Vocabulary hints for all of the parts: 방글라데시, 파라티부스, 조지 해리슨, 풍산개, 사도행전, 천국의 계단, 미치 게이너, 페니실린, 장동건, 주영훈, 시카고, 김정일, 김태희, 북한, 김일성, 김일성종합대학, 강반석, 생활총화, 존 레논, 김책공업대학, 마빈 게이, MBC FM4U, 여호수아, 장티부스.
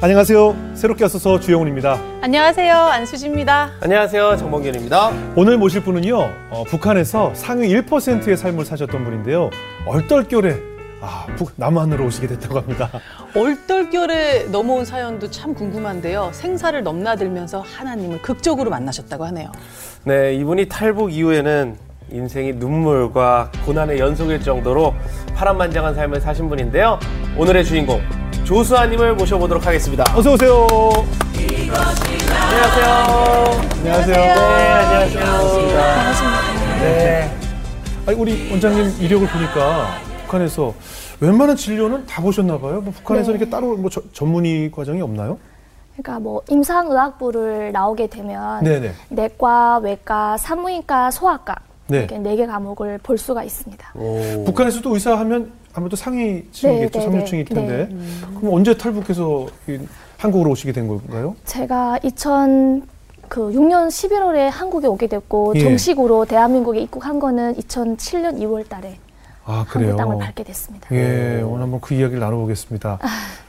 안녕하세요. 새롭게 왔어서 주영훈입니다. 안녕하세요. 안수지입니다. 안녕하세요. 정범균입니다. 오늘 모실 분은요. 북한에서 상위 1%의 삶을 사셨던 분인데요. 얼떨결에 남한으로 오시게 됐다고 합니다. 얼떨결에 넘어온 사연도 참 궁금한데요. 생사를 넘나들면서 하나님을 극적으로 만나셨다고 하네요. 네, 이분이 탈북 이후에는 인생이 눈물과 고난의 연속일 정도로 파란만장한 삶을 사신 분인데요. 오늘의 주인공 조수아님을 모셔보도록 하겠습니다. 어서 오세요. 안녕하세요. 안녕하세요. 네, 안녕하세요. 반갑습니다. 네. 아니, 우리 원장님 이력을 보니까 북한에서 웬만한 진료는 다 보셨나 봐요. 뭐 북한에서 네. 이렇게 따로 뭐 전문의 과정이 없나요? 그러니까 뭐 임상의학부를 나오게 되면 네네. 내과, 외과, 산부인과, 소아과 네. 이렇게 4개 과목을 볼 수가 있습니다. 오. 북한에서도 의사하면 아무래도 상위층이겠죠, 상류층일 텐데. 네. 그럼 언제 탈북해서 한국으로 오시게 된 건가요? 제가 2006년 11월에 한국에 오게 됐고 예. 정식으로 대한민국에 입국한 거는 2007년 2월 달에 한국 땅을 밟게 됐습니다. 예, 오늘 한번 그 이야기를 나눠보겠습니다.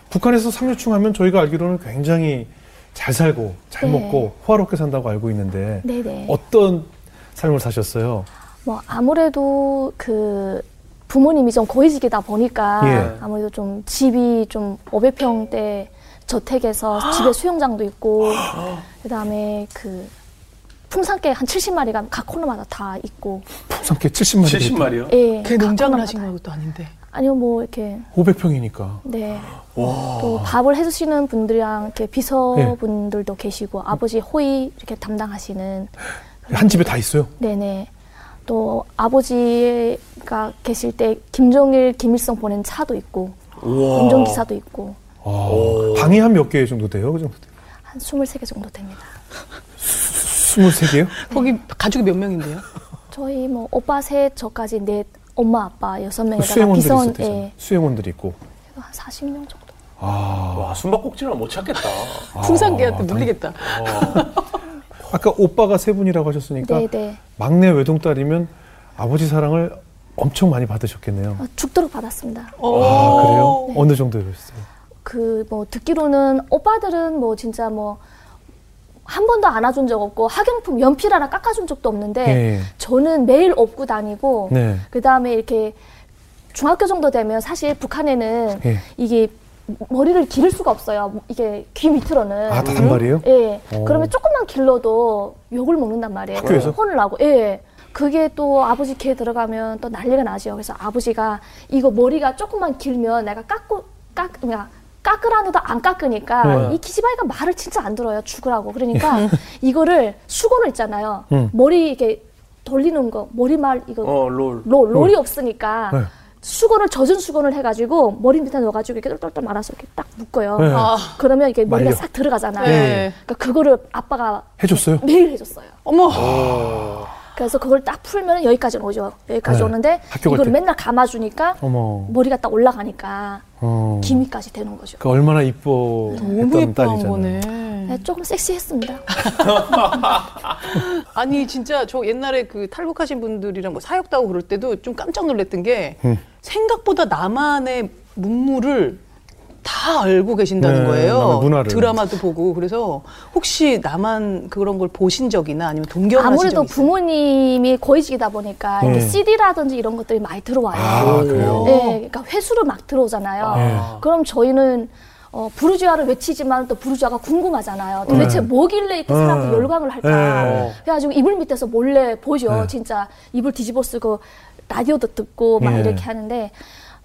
북한에서 상류층 하면 저희가 알기로는 굉장히 잘 살고 잘 네. 먹고 호화롭게 산다고 알고 있는데 네네. 어떤 삶을 사셨어요? 뭐 아무래도 그 부모님이 좀 고위직이다 보니까 예. 아무래도 좀 집이 좀 500평대 저택에서 집에 수영장도 있고 그다음에 그 풍산개 한 70마리가 각 코너마다 다 있고. 풍산개 70마리요? 예. 걔 농장을 하신 것도 아닌데. 아니요, 뭐 이렇게 500평이니까. 네. 와. 또 밥을 해주시는 분들이랑 이렇게 비서분들도 예. 계시고 아버지 호의 이렇게 담당하시는. 한 집에 다 있어요? 네네. 또 아버지가 계실 때 김정일, 김일성 보낸 차도 있고 운전기사도 있고 방이 한 몇 개 정도 돼요? 그 정도 돼요? 한 23개 정도 됩니다. 23개요? 거기 가족이 몇 명인데요? 저희 뭐 오빠 셋, 저까지 넷, 엄마, 아빠 6명에다가 비서원 예. 수행원들이 있고 한 40명 정도. 와, 숨바꼭질은 못 찾겠다. 풍산개한테 물리겠다. 아까 오빠가 3분이라고 하셨으니까 네네. 막내 외동딸이면 아버지 사랑을 엄청 많이 받으셨겠네요. 죽도록 받았습니다. 그래요? 네. 어느 정도였어요? 그 뭐 듣기로는 오빠들은 뭐 진짜 뭐 한 번도 안아준 적 없고 학용품 연필 하나 깎아준 적도 없는데 네. 저는 매일 업고 다니고 네. 그 다음에 이렇게 중학교 정도 되면 사실 북한에는 네. 이게 머리를 기를 수가 없어요. 이게 귀 밑으로는. 다 단발이에요? 예. 그러면 조금만 길러도 욕을 먹는단 말이에요. 학교에서? 혼을 나고. 예. 그게 또 아버지 귀에 들어가면 또 난리가 나죠. 그래서 아버지가 이거 머리가 조금만 길면 내가 깎으라는데도 안 깎으니까 이 기집아이가 말을 진짜 안 들어요. 죽으라고. 그러니까 이거를 수건을 있잖아요. 머리 이렇게 돌리는 거. 머리말 이거. 롤이 없으니까. 네. 수건을 젖은 수건을 해가지고 머리 밑에 넣어가지고 이렇게 똘똘똘 말아서 이렇게 딱 묶어요. 네. 그러면 이게 머리가 싹 들어가잖아요. 네. 그러니까 그거를 아빠가 해줬어요. 매일 해줬어요. 어머. 그래서 그걸 딱 풀면 여기까지 오죠. 여기까지 네. 오는데 이걸 맨날 감아주니까 어머. 머리가 딱 올라가니까 기미까지 되는 거죠. 그 얼마나 이뻐했던 딸이잖아요. 네, 조금 섹시했습니다. 아니 진짜 저 옛날에 그 탈북하신 분들이랑 뭐 사역도 하고 그럴 때도 좀 깜짝 놀랐던 게 생각보다 남한의 문물을 다 알고 계신다는 네, 거예요. 드라마도 보고. 그래서 혹시 남한 그런 걸 보신 적이나 아니면 동경을 하신 적이 있어요? 아무래도 부모님이 고위직이다 보니까 CD라든지 이런 것들이 많이 들어와요. 그래요? 네, 그러니까 회수로 막 들어오잖아요. 그럼 저희는 부르주아를 외치지만 또 부르주아가 궁금하잖아요. 도대체 뭐길래 이렇게 사람들이 열광을 할까. 그래가지고 이불 밑에서 몰래 보죠. 진짜 이불 뒤집어 쓰고 라디오도 듣고 막 이렇게 하는데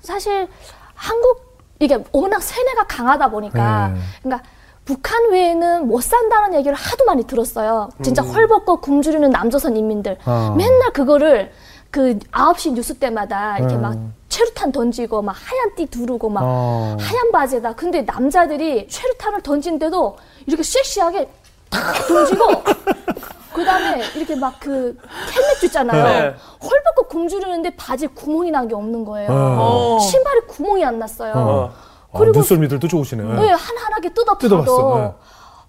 사실 한국 이게 워낙 세뇌가 강하다 보니까 그러니까 북한 외에는 못 산다는 얘기를 하도 많이 들었어요. 진짜 헐벗고 굶주리는 남조선 인민들. 맨날 그거를 그 9시 뉴스 때마다 이렇게 막 최루탄 던지고 막 하얀 띠 두르고 막 하얀 바지에다 근데 남자들이 최루탄을 던진데도 이렇게 섹시하게 탁 던지고 그다음에 이렇게 막 그 캔맥주 있잖아요. 네. 헐벗고 굶주리는데 바지에 구멍이 난 게 없는 거예요. 신발에 구멍이 안 났어요. 그리고 눈썰미들도 좋으시네요. 네, 하나하나게 뜯어봐도 네.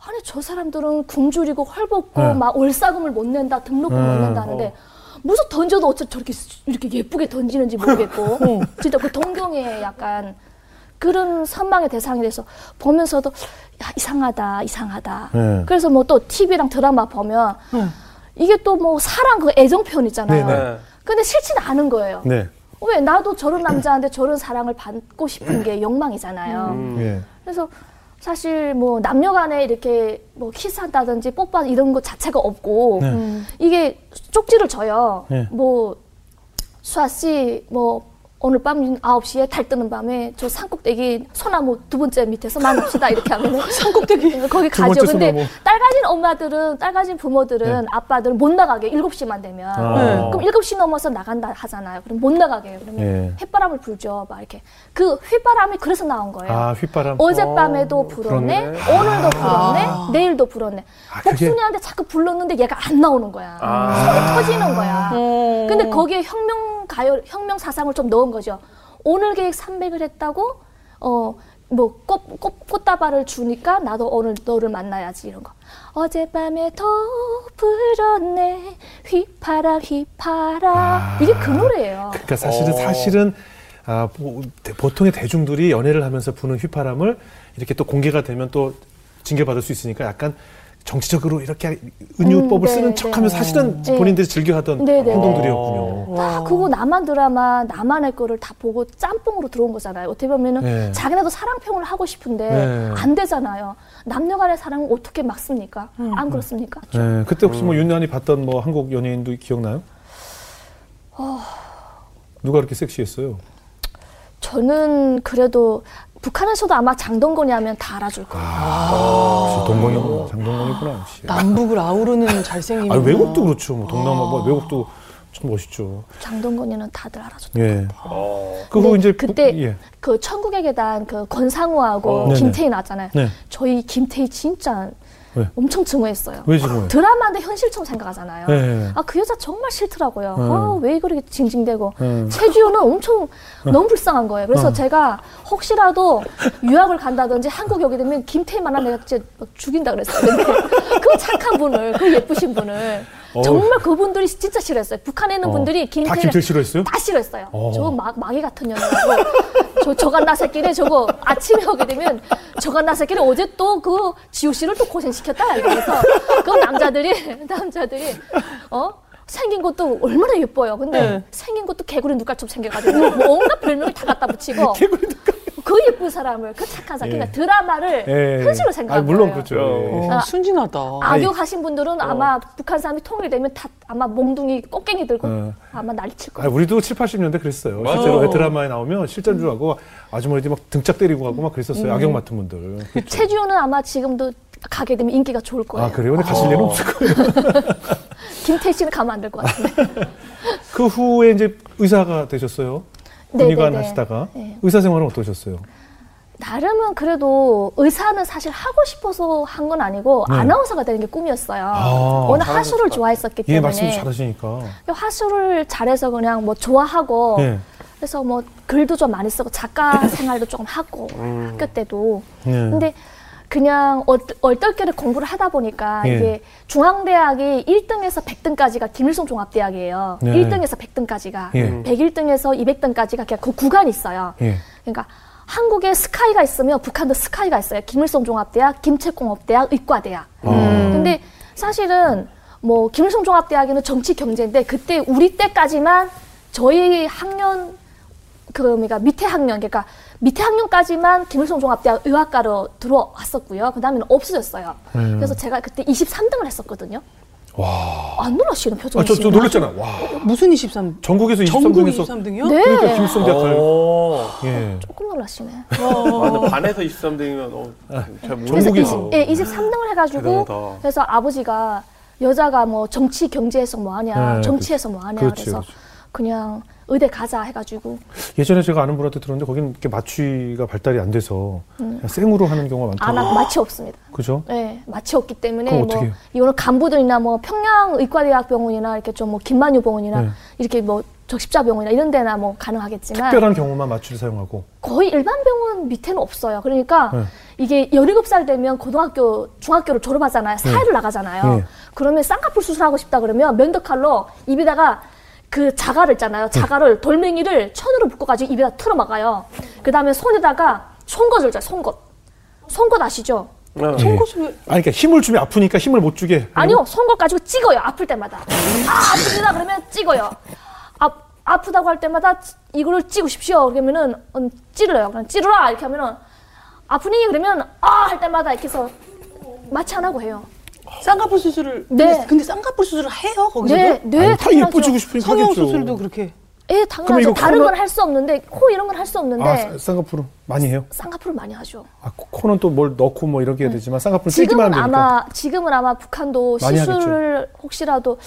아니 저 사람들은 굶주리고 헐벗고 막 월사금을 못 낸다 등록금 못 낸다는데 무슨 던져도 어째 저렇게 예쁘게 던지는지 모르겠고 진짜 그 동경에 약간 그런 선망의 대상이 돼서 보면서도 야, 이상하다. 네. 그래서 뭐 또 TV랑 드라마 보면 이게 또 뭐 사랑 그 애정 표현 있잖아요. 네. 근데 싫지는 않은 거예요. 네. 왜 나도 저런 남자한테 저런 사랑을 받고 싶은 게 욕망이잖아요. 네. 그래서 사실 뭐 남녀간에 이렇게 뭐 키스한다든지 뽀뽀 이런 거 자체가 없고 네. 이게 쪽지를 줘요. 네. 뭐 수아 씨 뭐 오늘 밤 9시에 달 뜨는 밤에 저 산꼭대기 소나무 2번째 밑에서 만납시다 이렇게 하면은 산꼭대기 거기 가죠. 근데 딸가진 엄마들은 딸가진 부모들은 네. 아빠들은 못 나가게 7시만 되면 그럼 7시 넘어서 나간다 하잖아요. 그럼 못 나가게 그러면 네. 휘바람을 불죠. 막 이렇게 그 휘바람이 그래서 나온 거예요. 아, 휘바람. 어젯밤에도 불었네, 오늘도 불었네, 내일도 불었네. 복순이한테 자꾸 불렀는데 얘가 안 나오는 거야. 터지는 거야. 근데 거기에 혁명 사상을 좀 넣은 거죠. 오늘 계획 300을 했다고, 뭐, 꽃다발을 주니까 나도 오늘 너를 만나야지, 이런 거. 어젯밤에 더 불었네, 휘파람. 이게 그 노래예요. 그러니까 사실은, 보통의 대중들이 연애를 하면서 부는 휘파람을 이렇게 또 공개가 되면 또 징계받을 수 있으니까 약간 정치적으로 이렇게 은유법을 네, 쓰는 척하면서 사실은 본인들이 즐겨하던 행동들이었군요. 다 그거 나만 드라마, 나만의 거를 다 보고 짬뽕으로 들어온 거잖아요. 어떻게 보면은 네. 자기네도 사랑평을 하고 싶은데 네. 안 되잖아요. 남녀간의 사랑은 어떻게 막습니까? 안 그렇습니까? 네. 그때 혹시 뭐 윤난이 봤던 뭐 한국 연예인도 기억나요? 누가 그렇게 섹시했어요? 저는 그래도 북한에서도 아마 장동건이 하면 다 알아줄 거예요. 장동건이구나. 남북을 아우르는 잘생긴. 아, 외국도 그렇죠. 뭐 동남아, 외국도 참 멋있죠. 장동건이는 다들 알아줬던 것 같아요. 그리고 이제 그때 그 천국의 계단 그 권상우하고 김태희 나왔잖아요. 네. 저희 김태희 진짜 엄청 증오했어요. 왜 증오해요? 드라마인데 현실처럼 생각하잖아요. 네. 아, 그 여자 정말 싫더라고요. 왜 그렇게 징징대고. 최지효는 엄청 너무 불쌍한 거예요. 그래서 제가 혹시라도 유학을 간다든지 한국에 오게 되면 김태희만한 내가 진짜 죽인다 그랬어요. 그 착한 분을, 그 예쁘신 분을. 정말 그분들이 진짜 싫어했어요. 북한에 있는 분들이 김태희를 다 싫어했어요. 저거 마귀 같은 년이라고. 저간 나새끼네. 저거 아침에 오게 되면 저간 나새끼네. 어제 또 그 지우 씨를 또 고생시켰다. 그래서 그 남자들이 생긴 것도 얼마나 예뻐요. 근데 생긴 것도 개구리 눈깔처럼 생겨가지고 온갖 별명을 다 갖다 붙이고. 개구리 눈깔. 그 예쁜 사람을, 그 착한 사람, 그러니까 드라마를 현실로 생각하는 거예요. 물론 그렇죠. 순진하다. 악역하신 분들은 아마 북한 사람이 통일되면 다 아마 몽둥이, 꽃갱이 들고 아마 난리칠 거예요. 우리도 7, 80년대 그랬어요. 실제로 드라마에 나오면 실전주하고 아주머니들 막 등짝 때리고 하고 막 그랬었어요. 악역 맡은 분들. 그렇죠. 최지효는 아마 지금도 가게 되면 인기가 좋을 거예요. 아, 그래요? 근데 가실 일은 없을 거예요. 김태희 씨는 가면 안 될 것 같은데. 그 후에 이제 의사가 되셨어요? 군의관 하시다가 의사 생활은 어떠셨어요? 나름은 그래도 의사는 사실 하고 싶어서 한 건 아니고 아나운서가 되는 게 꿈이었어요. 워낙 하수를 좋아했었기 때문에. 말씀도 잘하시니까. 하수를 잘해서 그냥 뭐 좋아하고 그래서 뭐 글도 좀 많이 쓰고 작가 생활도 조금 하고 학교 때도. 근데 그냥 얼떨결에 공부를 하다 보니까 이게 중앙대학이 1등에서 100등까지가 김일성종합대학이에요. 1등에서 100등까지가 101등에서 200등까지가 그냥 그 구간이 있어요. 그러니까 한국에 스카이가 있으면 북한도 스카이가 있어요. 김일성종합대학, 김책공업대학, 의과대학. 근데 사실은 뭐 김일성종합대학에는 정치 경제인데 그때 우리 때까지만 저희 학년 그러니까 밑에 학년까지만 김일성종합대학 의학과로 들어왔었고요. 그 다음에는 없어졌어요. 그래서 제가 그때 23등을 했었거든요. 와. 안 놀라시는 표정이. 저 놀랐잖아. 와. 무슨 23? 전국에서 23등이요? 네. 그러니까 김일성대학. 조금 놀라시네. 반에서 23등이면 잘 모르겠어. 예, 23등을 해가지고 대단하다. 그래서 아버지가 여자가 뭐 정치 경제에서 뭐 하냐, 정치에서 뭐 하냐, 그래서 그냥. 의대 가자 해가지고. 예전에 제가 아는 분한테 들었는데 거기는 이렇게 마취가 발달이 안 돼서 생으로 하는 경우가 많다고. 마취 없습니다. 그죠? 네, 마취 없기 때문에 뭐 이거는 간부들이나 뭐 평양 의과대학병원이나 이렇게 좀 뭐 김만유병원이나 이렇게 뭐 적십자병원이나 이런 데나 뭐 가능하겠지만 특별한 경우만 마취를 사용하고 거의 일반 병원 밑에는 없어요. 그러니까 이게 17살 되면 고등학교, 중학교를 졸업하잖아요. 사회를 나가잖아요. 그러면 쌍꺼풀 수술하고 싶다 그러면 면도칼로 입에다가 그 자갈을 있잖아요. 자갈을 돌멩이를 천으로 묶어가지고 입에다 틀어막아요. 그 다음에 손에다가 송곳을 자, 송곳. 송곳 아시죠? 네. 송곳을. 아니, 그러니까 힘을 주면 아프니까 힘을 못 주게. 아니요, 송곳 가지고 찍어요, 아플 때마다. 아, 아픕니다, 그러면 찍어요. 아프다고 할 때마다 이거를 찍으십시오. 그러면은 찌르래요. 그냥 찌르라 이렇게 하면은 아프니 그러면 아 할 때마다 이렇게 해서 마취 안 하고 해요. 쌍꺼풀 수술을. 네. 근데 쌍꺼풀 수술을 해요 거기서? 네, 네. 다 예뻐지고 싶으니까 성형 수술도 그렇게. 예, 당연하죠. 다른 건 할 수 없는데 코 이런 건 할 수 없는데. 아, 쌍꺼풀은 많이 해요? 쌍꺼풀은 많이 하죠. 아, 코는 또 뭘 넣고 뭐 이렇게 해야 되지만 쌍꺼풀 떼기만 하면 되니까. 지금은 아마 북한도 시술을 하겠죠. 혹시라도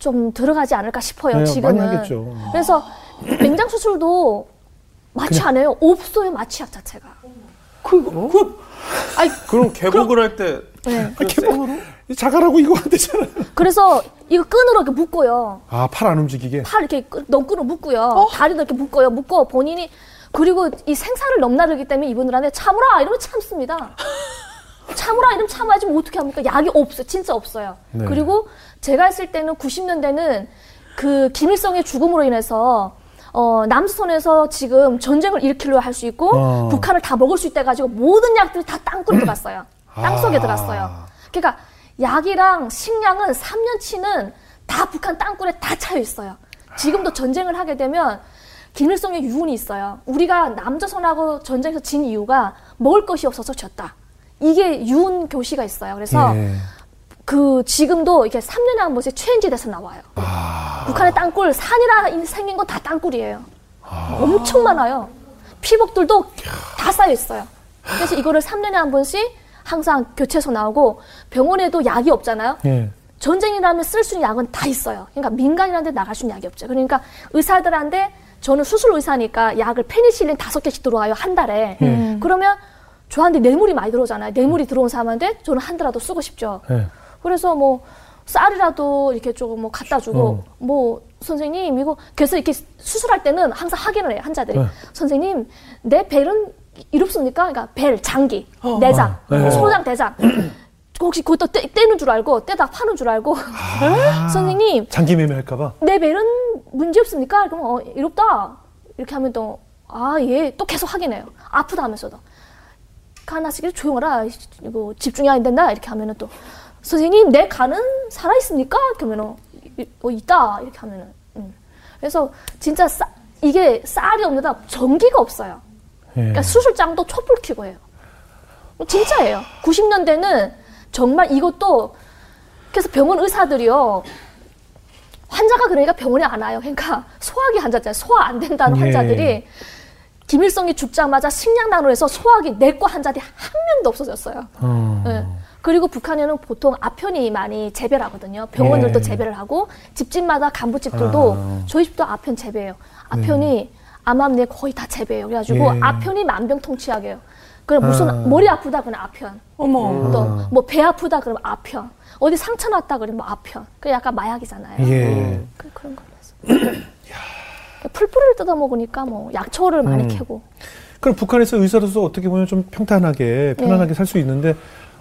좀 들어가지 않을까 싶어요. 네, 지금은. 많이 하겠죠. 그래서 맹장 수술도 마취 안 해요. 없어요, 마취약 자체가. 그럼 개복을 할 때. 네. 개복으로? 자가라고 이거 안 되잖아요. 그래서 이거 끈으로 이렇게 묶어요. 아, 팔 안 움직이게? 팔 이렇게 끈으로 묶고요. 다리도 이렇게 묶어요. 묶고 본인이, 그리고 이 생사를 넘나들기 때문에 이분들한테 참으라! 이러면 참습니다. 참으라! 이러면 참아야지 뭐 어떻게 합니까? 약이 없어요. 진짜 없어요. 네. 그리고 제가 했을 때는 90년대는 그 김일성의 죽음으로 인해서 남수선에서 지금 전쟁을 일으키려 할 수 있고 북한을 다 먹을 수 있다 해가지고 모든 약들이 다 땅굴에 들어갔어요. 땅속에 들어갔어요. 그러니까 약이랑 식량은 3년치는 다 북한 땅굴에 다 차여 있어요. 지금도 전쟁을 하게 되면 김일성의 유언이 있어요. 우리가 남조선하고 전쟁에서 진 이유가 먹을 것이 없어서 졌다. 이게 유언 교시가 있어요. 그래서 그 지금도 이게 3년에 한 번씩 체인지 돼서 나와요. 북한의 땅굴, 산이라 생긴 건 다 땅굴이에요. 엄청 많아요. 피복들도 다 쌓여 있어요. 그래서 이거를 3년에 한 번씩 항상 교체해서 나오고, 병원에도 약이 없잖아요. 예. 전쟁이라면 쓸 수 있는 약은 다 있어요. 그러니까 민간인한테 나갈 수 있는 약이 없죠. 그러니까 의사들한테, 저는 수술 의사니까 약을 페니실린 5개씩 들어와요, 한 달에. 그러면 저한테 뇌물이 많이 들어오잖아요. 뇌물이 들어온 사람한테 저는 한 달이라도 쓰고 싶죠. 그래서 뭐 쌀이라도 이렇게 조금 뭐 갖다 주고, 뭐 선생님 이거, 그래서 이렇게 수술할 때는 항상 확인을 해요, 환자들이. 선생님 내 벨은 이롭습니까? 그러니까 벨, 장기, 내장, 소장, 대장. 혹시 그것도 떼는 줄 알고, 떼다 파는 줄 알고. 선생님. 장기 매매할까봐? 내 벨은 문제 없습니까? 그럼 이롭다. 이렇게 하면 또, 아, 예. 또 계속 확인해요. 아프다 하면서도. 간하시길 조용하라. 이거 집중이 안 된다. 이렇게 하면은 또, 선생님, 내 간은 살아있습니까? 그러면은, 있다. 이렇게 하면은. 그래서 진짜 이게 쌀이 없는다. 전기가 없어요. 그러니까 수술장도 촛불 켜고 해요. 진짜예요. 90년대는 정말 이것도, 그래서 병원 의사들이요, 환자가 그러니까 병원에 안 와요. 그러니까 소화기 환자잖아요. 소화 안 된다는 환자들이 김일성이 죽자마자 식량 난로에서 소화기 내과 환자들이 한 명도 없어졌어요. 네. 그리고 북한에는 보통 아편이 많이 재배를 하거든요. 병원들도 재배를 하고, 집집마다 간부집들도 저희 집도 아편 재배예요. 아편이 암암리에 거의 다 재배해요. 그래가지고 아편이 만병통치약이에요. 그럼 무슨 머리 아프다 그러면 아편. 어머. 또 뭐 배 아프다 그러면 아편. 어디 상처 났다 그러면 뭐 아편. 그 약간 마약이잖아요. 그런 걸로 해서. 풀뿌리를 뜯어 먹으니까 뭐 약초를 많이 캐고. 그럼 북한에서 의사로서 어떻게 보면 좀 평탄하게 편안하게 살 수 있는데,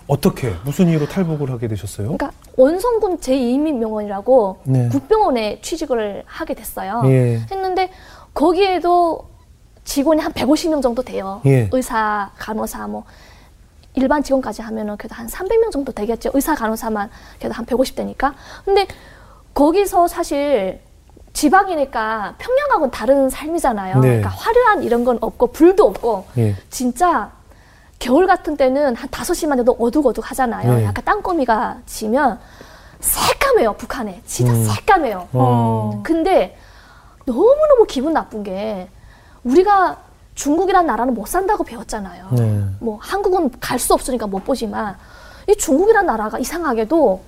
어떻게 무슨 이유로 탈북을 하게 되셨어요? 그러니까 원성군 제2인민병원이라고 국병원에 취직을 하게 됐어요. 했는데. 거기에도 직원이 한 150명 정도 돼요. 의사, 간호사, 뭐, 일반 직원까지 하면은 그래도 한 300명 정도 되겠죠. 의사, 간호사만 그래도 한 150대니까. 근데 거기서 사실 지방이니까 평양하고는 다른 삶이잖아요. 그러니까 화려한 이런 건 없고, 불도 없고, 진짜 겨울 같은 때는 한 5시만 돼도 어둑어둑 하잖아요. 약간 땅거미가 지면 새까매요, 북한에. 진짜 새까매요. 근데 너무너무 기분 나쁜 게, 우리가 중국이란 나라는 못 산다고 배웠잖아요. 뭐 한국은 갈 수 없으니까 못 보지만, 이 중국이란 나라가 이상하게도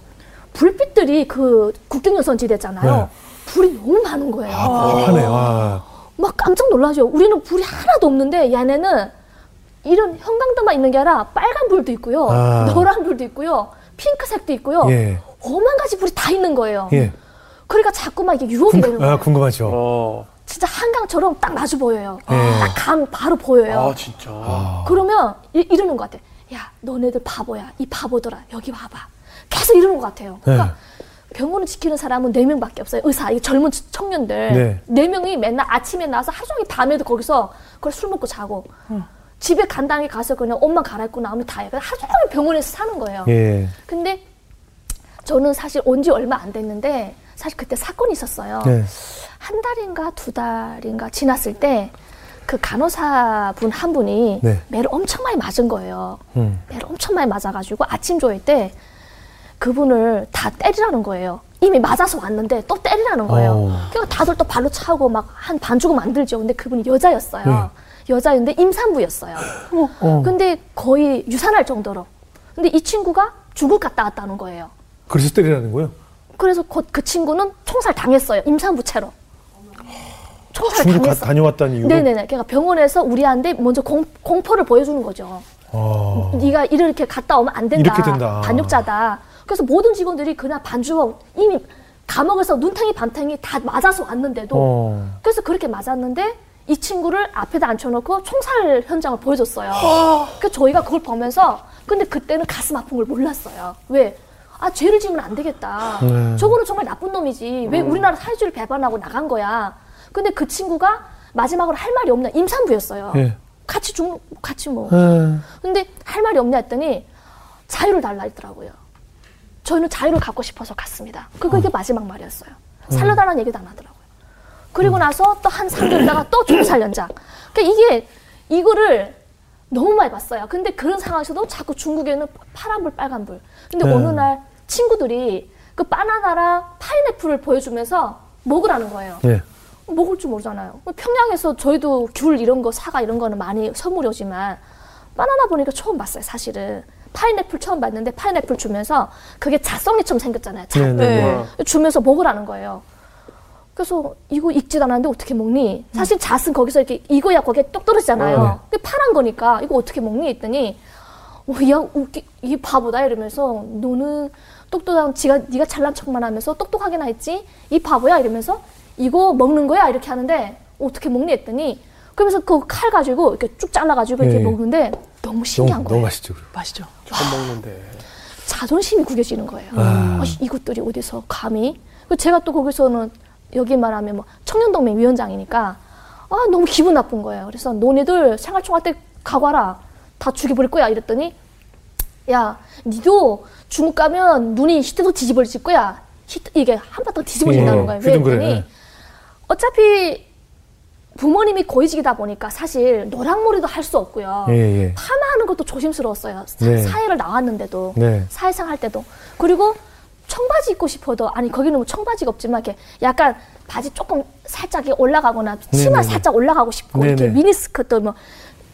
불빛들이 그 국경연선지대잖아요. 불이 너무 많은 거예요. 막 깜짝 놀라죠. 우리는 불이 하나도 없는데, 얘네는 이런 형광등만 있는 게 아니라 빨간 불도 있고요, 노란 불도 있고요, 핑크색도 있고요. 5만 가지 불이 다 있는 거예요. 그러니까 자꾸만 이게 유혹이 되는 거예요. 궁금하죠. 진짜 한강처럼 딱 마주 보여요. 딱 강 바로 보여요. 아, 진짜. 그러면 이러는 것 같아. 야, 너네들 바보야. 이 바보들아, 여기 와봐. 계속 이러는 것 같아요. 그러니까 병원을 지키는 사람은 4명밖에 없어요. 의사, 이 젊은 청년들. 4명이 맨날 아침에 나와서 하루 종일 밤에도 거기서 그걸 술 먹고 자고. 집에 간단하게 가서 그냥 옷만 갈아입고 나오면 다예요. 하루 종일 병원에서 사는 거예요. 예. 근데 저는 사실 온 지 얼마 안 됐는데 사실 그때 사건이 있었어요. 예. 한 달인가 두 달인가 지났을 때 그 간호사분 한 분이 네. 매를 엄청 많이 맞은 거예요. 매를 엄청 많이 맞아가지고 아침 조회 때 그분을 다 때리라는 거예요. 이미 맞아서 왔는데 또 때리라는 거예요. 오. 그러니까 다들 또 발로 차고 막 한 반주고 만들죠. 근데 그분이 여자였어요. 여자인데 임산부였어요. 근데 거의 유산할 정도로. 근데 이 친구가 중국 갔다 왔다는 거예요. 그래서 때리라는 거예요? 그래서 곧 그 친구는 총살 당했어요. 임산부 채로. 총살 당했어요. 다녀왔다는 이유로? 네네네. 그러니까 병원에서 우리한테 먼저 공포를 보여주는 거죠. 아. 네가 이렇게 갔다 오면 안 된다. 이렇게 된다. 반역자다. 그래서 모든 직원들이 그날 반주하고 이미 감옥에서 눈탱이 반탱이 다 맞아서 왔는데도 그래서 그렇게 맞았는데 이 친구를 앞에다 앉혀놓고 총살 현장을 보여줬어요. 그래서 저희가 그걸 보면서 근데 그때는 가슴 아픈 걸 몰랐어요. 왜? 아 죄를 지으면 안 되겠다. 저거는 정말 나쁜 놈이지. 왜 우리나라 사회주의를 배반하고 나간 거야. 근데 그 친구가 마지막으로 할 말이 없냐. 임산부였어요. 예. 같이 뭐. 근데 할 말이 없냐 했더니 자유를 달라 했더라고요. 저희는 자유를 갖고 싶어서 갔습니다. 그게 마지막 말이었어요. 살려달라는 얘기도 안 하더라고요. 그리고 나서 또 한 3개월 있다가 또 종살 연장. 그러니까 이게 이거를 너무 많이 봤어요. 근데 그런 상황에서도 자꾸 중국에는 파란불 빨간불. 근데 네. 어느 날 친구들이 그 바나나랑 파인애플을 보여주면서 먹으라는 거예요. 네. 먹을 줄 모르잖아요. 평양에서 저희도 귤 이런 거 사과 이런 거는 많이 선물이 오지만 바나나 보니까 처음 봤어요. 사실은. 파인애플 처음 봤는데 파인애플 주면서 그게 자성리처럼 생겼잖아요. 네, 네. 네. 주면서 먹으라는 거예요. 그래서 이거 익지도 않았는데 어떻게 먹니? 사실 잣은 거기서 이렇게 이거야 거기에 똑 떨어지잖아요. 근데 파란 거니까 이거 어떻게 먹니? 했더니 야 이게 바보다 이러면서 너는 똑똑한 네가 잘난 척만 하면서 똑똑하게나 했지? 이 바보야 이러면서 이거 먹는 거야 이렇게 하는데 어떻게 먹니? 했더니 그러면서 그 칼 가지고 이렇게 쭉 잘라가지고 이렇게 먹는데 너무 신기한 거예요. 너무 맛있죠. 맛있죠. 처음 먹는데 자존심이 구겨지는 거예요. 이것들이 어디서 감히? 제가 또 거기서는 여기 말하면 뭐 청년동맹 위원장이니까 너무 기분 나쁜 거예요. 그래서 너네들 생활총할 때 가봐라. 다 죽여버릴 거야. 이랬더니 야 니도 중국 가면 눈이 히트도 뒤집어질 거야. 이게 한 바탕 뒤집어진다는 거예요. 왜 그랬더니 그래. 어차피 부모님이 고위직이다 보니까 사실 노랑머리도 할 수 없고요. 파마하는 것도 조심스러웠어요. 사회를 나왔는데도 사회생활 할 때도. 그리고 청바지 입고 싶어도 아니 거기는 뭐 청바지가 없지만 이렇게 약간 바지 조금 살짝 올라가거나 치마 살짝 올라가고 싶고 이렇게 미니스커트 뭐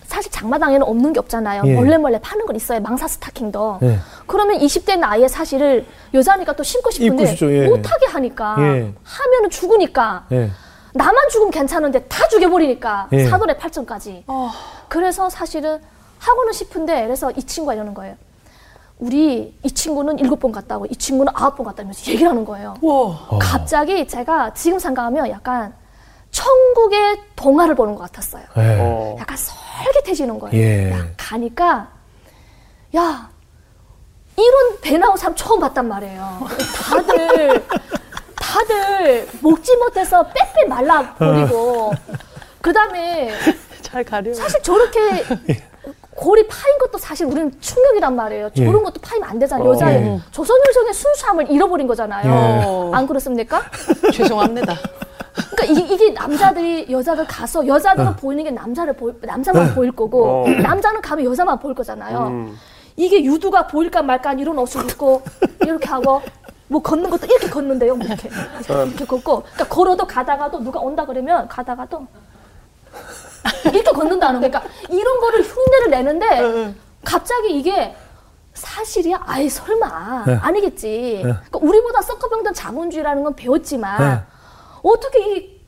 사실 장마당에는 없는 게 없잖아요. 멀레멀레 파는 건 있어요. 망사 스타킹도. 그러면 20대 나이에 사실을 여자니까 또 신고 싶은데 못하게 하니까 하면은 죽으니까 나만 죽으면 괜찮은데 다 죽여버리니까 사돈의 8천까지. 그래서 사실은 하고는 싶은데 그래서 이 친구가 이러는 거예요. 우리 이 친구는 7번 갔다고 이 친구는 9번 갔다면서 얘기를 하는 거예요. 와. 갑자기 제가 지금 생각하면 약간 천국의 동화를 보는 것 같았어요. 약간 솔깃해지는 거예요. 가니까 야 이런 배 나온 사람 처음 봤단 말이에요. 다들 먹지 못해서 빼빼 말라버리고 그 다음에 잘 가려. 사실 저렇게 골이 파인 것도 사실 우리는 충격이란 말이에요. 저런 것도 파이면 안 되잖아요. 여자의 조선유성의 순수함을 잃어버린 거잖아요. 안 그렇습니까? 죄송합니다. 그러니까 이게 남자들이 여자들 가서 여자들은 보이는 게 남자만 보일 거고 남자는 가면 여자만 보일 거잖아요. 이게 유두가 보일까 말까 이런 옷을 입고 이렇게 하고 뭐 걷는 것도 이렇게 걷는데요. 뭐 이렇게 걷고 그러니까 걸어도 가다가도 누가 온다 그러면 가다가도 이렇게 걷는다는 거. 그러니까 이런 거를 흉내를 내는데 갑자기 이게 사실이야? 아예 설마 아니겠지. 그러니까 우리보다 썩어병든 자본주의라는 건 배웠지만 어떻게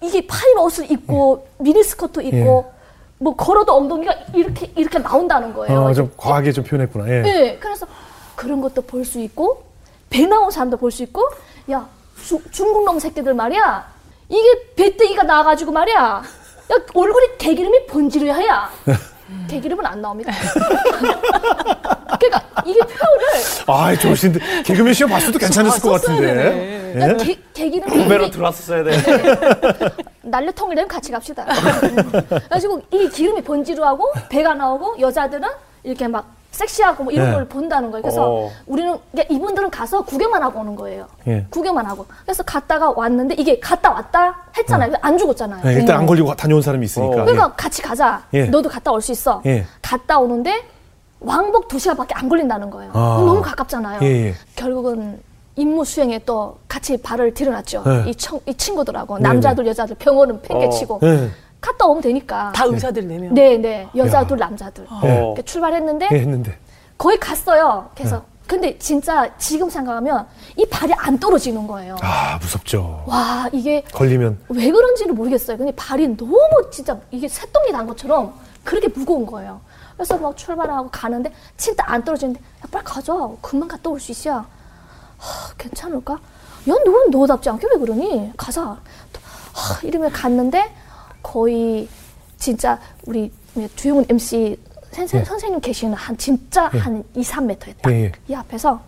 이게 파인 옷을 입고 미니스커트 입고 뭐 걸어도 엉덩이가 이렇게 나온다는 거예요. 좀 과하게 좀 표현했구나. 그래서 그런 것도 볼 수 있고 배 나온 사람도 볼 수 있고 야 중국놈 새끼들 말이야 이게 배때기가 나와가지고 말이야 야, 얼굴이 개기름이 번지르야야. 개기름은 안 나옵니다. 그러니까 이게 표현을 아 좋으신데 개그맨 시험 봤어도 괜찮았을 것 같은데. 예? 개기름 구매로 들어왔었어야 돼. 날레통일 되면 같이 갑시다. 그래가지고 이 기름이 번지르하고 배가 나오고 여자들은 이렇게 막 섹시하고 뭐 이런 네. 걸 본다는 거예요. 그래서 우리는 이분들은 가서 구경만 하고 오는 거예요. 예. 구경만 하고. 그래서 갔다가 왔는데 이게 갔다 왔다 했잖아요. 안 죽었잖아요. 네, 일단 안 걸리고 다녀온 사람이 있으니까. 그러니까 같이 가자. 예. 너도 갔다 올 수 있어. 예. 갔다 오는데 왕복 2시간밖에 안 걸린다는 거예요. 아. 너무 가깝잖아요. 예. 결국은 임무 수행에 또 같이 발을 들여놨죠. 예. 이 친구들하고 남자들 예. 여자들 병원은 팽개치고. 예. 갔다 오면 되니까. 다 의사들 4명. 네네. 여자들, 남자들. 네. 출발했는데 네, 했는데. 거의 갔어요. 그래서 네. 근데 진짜 지금 생각하면 이 발이 안 떨어지는 거예요. 아, 무섭죠. 와, 이게 걸리면 왜 그런지는 모르겠어요. 근데 발이 너무 진짜 이게 새똥이 난 것처럼 그렇게 무거운 거예요. 그래서 막 출발하고 가는데 진짜 안 떨어지는데 야, 빨리 가자. 금방 갔다 올 수 있어. 하, 괜찮을까? 야, 너는 너답지 않게 왜 그러니? 가자. 하, 이러면 갔는데 거의 진짜 우리 주영훈 MC 선생님 계시는 한 진짜 예. 한 2~3m에 딱 이 예. 앞에서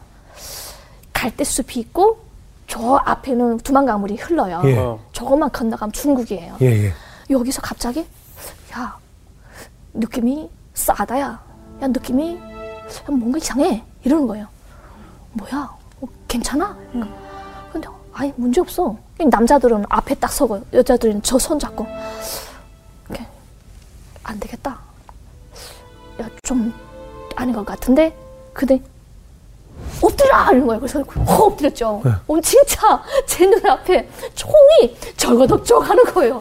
갈대숲이 있고 저 앞에는 두만강물이 흘러요. 예. 저것만 건너가면 중국이에요. 예예. 여기서 갑자기 야 느낌이 싸다야. 야 느낌이 야, 뭔가 이상해 이러는 거예요. 뭐야 괜찮아? 근데 아예 문제 없어. 남자들은 앞에 딱 서고 여자들은 저 손 잡고 이렇게 안 되겠다. 야, 좀 아닌 것 같은데 근데 엎드려 이런 거예요. 그래서 엎드렸죠. 네. 진짜 제 눈앞에 총이 절거덕적 하는 거예요.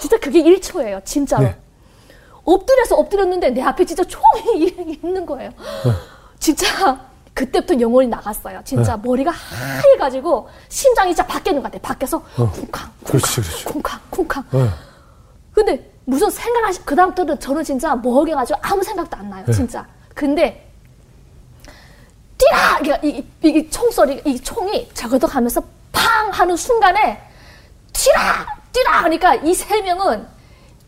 진짜 그게 1초예요. 진짜로. 네. 엎드려서 엎드렸는데 내 앞에 진짜 총이 있는 거예요. 네. 진짜 그때부터 영혼이 나갔어요. 진짜 네. 머리가 하얘가지고 심장이 진짜 밖에 있는 것 같아요. 밖에서 쿵쾅, 쿵쾅, 쿵쾅. 네. 근데 무슨 생각하시, 그다음부터는 저는 진짜 먹여가지고 아무 생각도 안 나요. 네. 진짜. 근데, 띠라! 그러니까 이 총소리, 이 총이 저거도 가면서 팡! 하는 순간에, 띠라! 띠라! 그러니까 이 3명은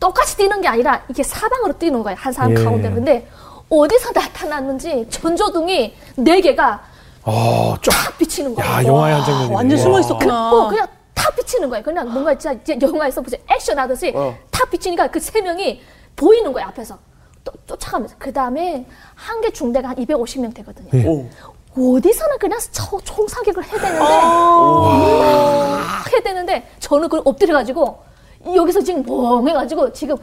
똑같이 뛰는 게 아니라 이게 사방으로 뛰는 거예요. 한 사람 예. 가운데. 근데, 어디서 나타났는지 전조등이 4개가 쫙 비치는 거예요. 야, 영화의 한 장면이네. 완전 숨어 있었구나. 그냥 탁 비치는 거예요. 그냥 뭔가 진짜 영화에서 무슨 액션 하듯이 탁 비치니까 그 3명이 보이는 거예요. 앞에서 쫓아가면서. 그 다음에 한 개 중대가 한 250명 되거든요. 예. 어디서나 그냥 총 사격을 해야 되는데 해야 되는데 저는 그걸 엎드려가지고 여기서 지금 멍해가지고 지금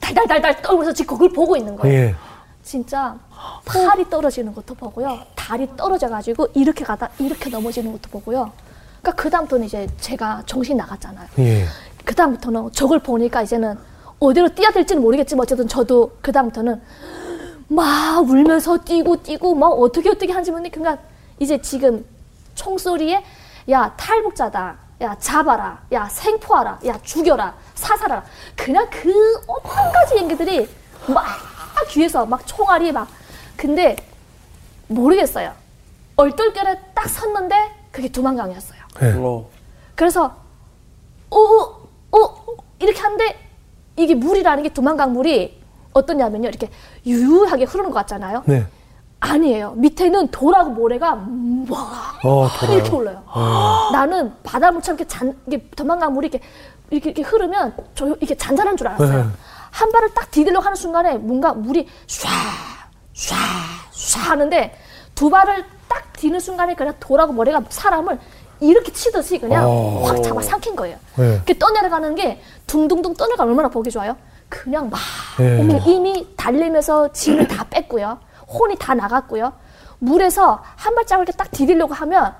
달달달달 떨면서 지금 그걸 보고 있는 거예요. 예. 진짜 팔이 떨어지는 것도 보고요. 다리 떨어져가지고 이렇게 가다 이렇게 넘어지는 것도 보고요. 그러니까 그다음부터는 이제 제가 정신이 나갔잖아요. 예. 그다음부터는 저걸 보니까 이제는 어디로 뛰어야 될지는 모르겠지만 어쨌든 저도 그다음부터는 막 울면서 뛰고 막 어떻게 하는지 모르는데 그러니까 이제 지금 총소리에 야 탈북자다. 야 잡아라. 야 생포하라. 야 죽여라. 사살하라. 그냥 그 한 가지 얘기들이 막 귀에서 막 총알이 막 근데 모르겠어요. 얼떨결에 딱 섰는데 그게 두만강이었어요. 네. 그래서 이렇게 하는데 이게 물이라는 게 두만강 물이 어떠냐면요 이렇게 유유하게 흐르는 것 같잖아요. 네. 아니에요. 밑에는 돌하고 모래가 막 이렇게 올라요. 나는 바닷물처럼 이렇게 이게 두만강 물이 이렇게 흐르면 저 이렇게 잔잔한 줄 알았어요. 네. 한 발을 딱 디딜려고 하는 순간에 뭔가 물이 쏴 하는데 두 발을 딱 디는 순간에 그냥 돌하고 머리가 사람을 이렇게 치듯이 그냥 확 잡아 삼킨 거예요. 네. 이렇게 떠내려가는 게 둥둥둥 떠내려가면 얼마나 보기 좋아요? 그냥 막 네. 이미 달리면서 진을 다 뺐고요. 혼이 다 나갔고요. 물에서 한 발짝을 이렇게 딱 디딜려고 하면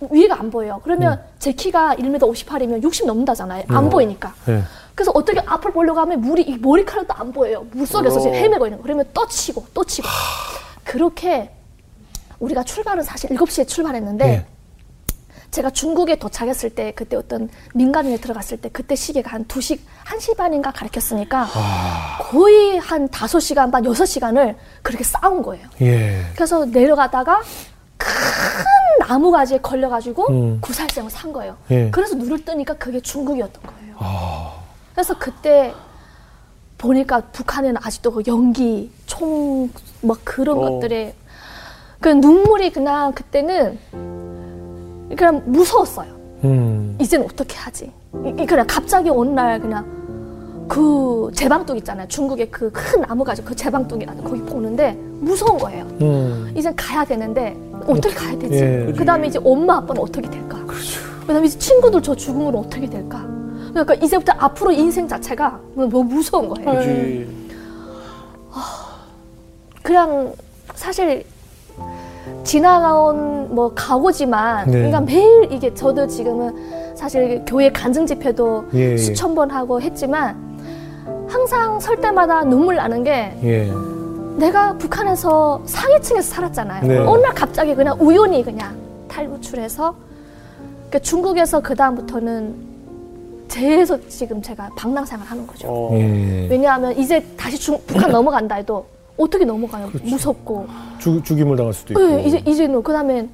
위가 안 보여요. 그러면 제 키가 1m 58이면 60 넘는다잖아요. 안 보이니까. 네. 그래서 어떻게 앞을 보려고 하면 물이 이 머리카락도 안 보여요. 물속에서 지금 헤매고 있는 거. 그러면 또 치고. 그렇게 우리가 출발은 사실 7시에 출발했는데 예. 제가 중국에 도착했을 때 그때 어떤 민간인에 들어갔을 때 그때 시계가 한 1시 반인가 가르쳤으니까 거의 한 5시간 반, 6시간을 그렇게 싸운 거예요. 예. 그래서 내려가다가 큰 나무가지에 걸려가지고 구살생을 산 거예요. 예. 그래서 눈을 뜨니까 그게 중국이었던 거예요. 그래서 그때 보니까 북한에는 아직도 그 연기, 총, 막 그런 것들에 그 눈물이 그냥 그때는 그냥 무서웠어요. 이제는 어떻게 하지? 그냥 갑자기 어느 날 그냥 그 제방뚝 있잖아요. 중국의 그 큰 나무가지 그 제방뚝이라는 거기 보는데 무서운 거예요. 이제 가야 되는데 어떻게 가야 되지? 예, 그 다음에 이제 엄마 아빠는 어떻게 될까? 그 다음에 이제 친구들 저 죽음으로 어떻게 될까? 그러니까 이제부터 앞으로 인생 자체가 너무 무서운 거예요. 그냥 사실 지나온 뭐 가오지만 네. 그러니까 매일 이게 저도 지금은 사실 교회 간증 집회도 예, 수천 번 하고 했지만 항상 설 때마다 눈물 나는 게 예. 내가 북한에서 상위층에서 살았잖아요. 네. 어느 날 갑자기 그냥 우연히 그냥 탈출해서 그러니까 중국에서 그 다음부터는 계속 지금 제가 방랑생활 하는 거죠. 예. 왜냐하면 이제 다시 북한 넘어간다 해도 어떻게 넘어가요? 그렇죠. 무섭고 죽임을 당할 수도 있고. 네, 이제는 그다음에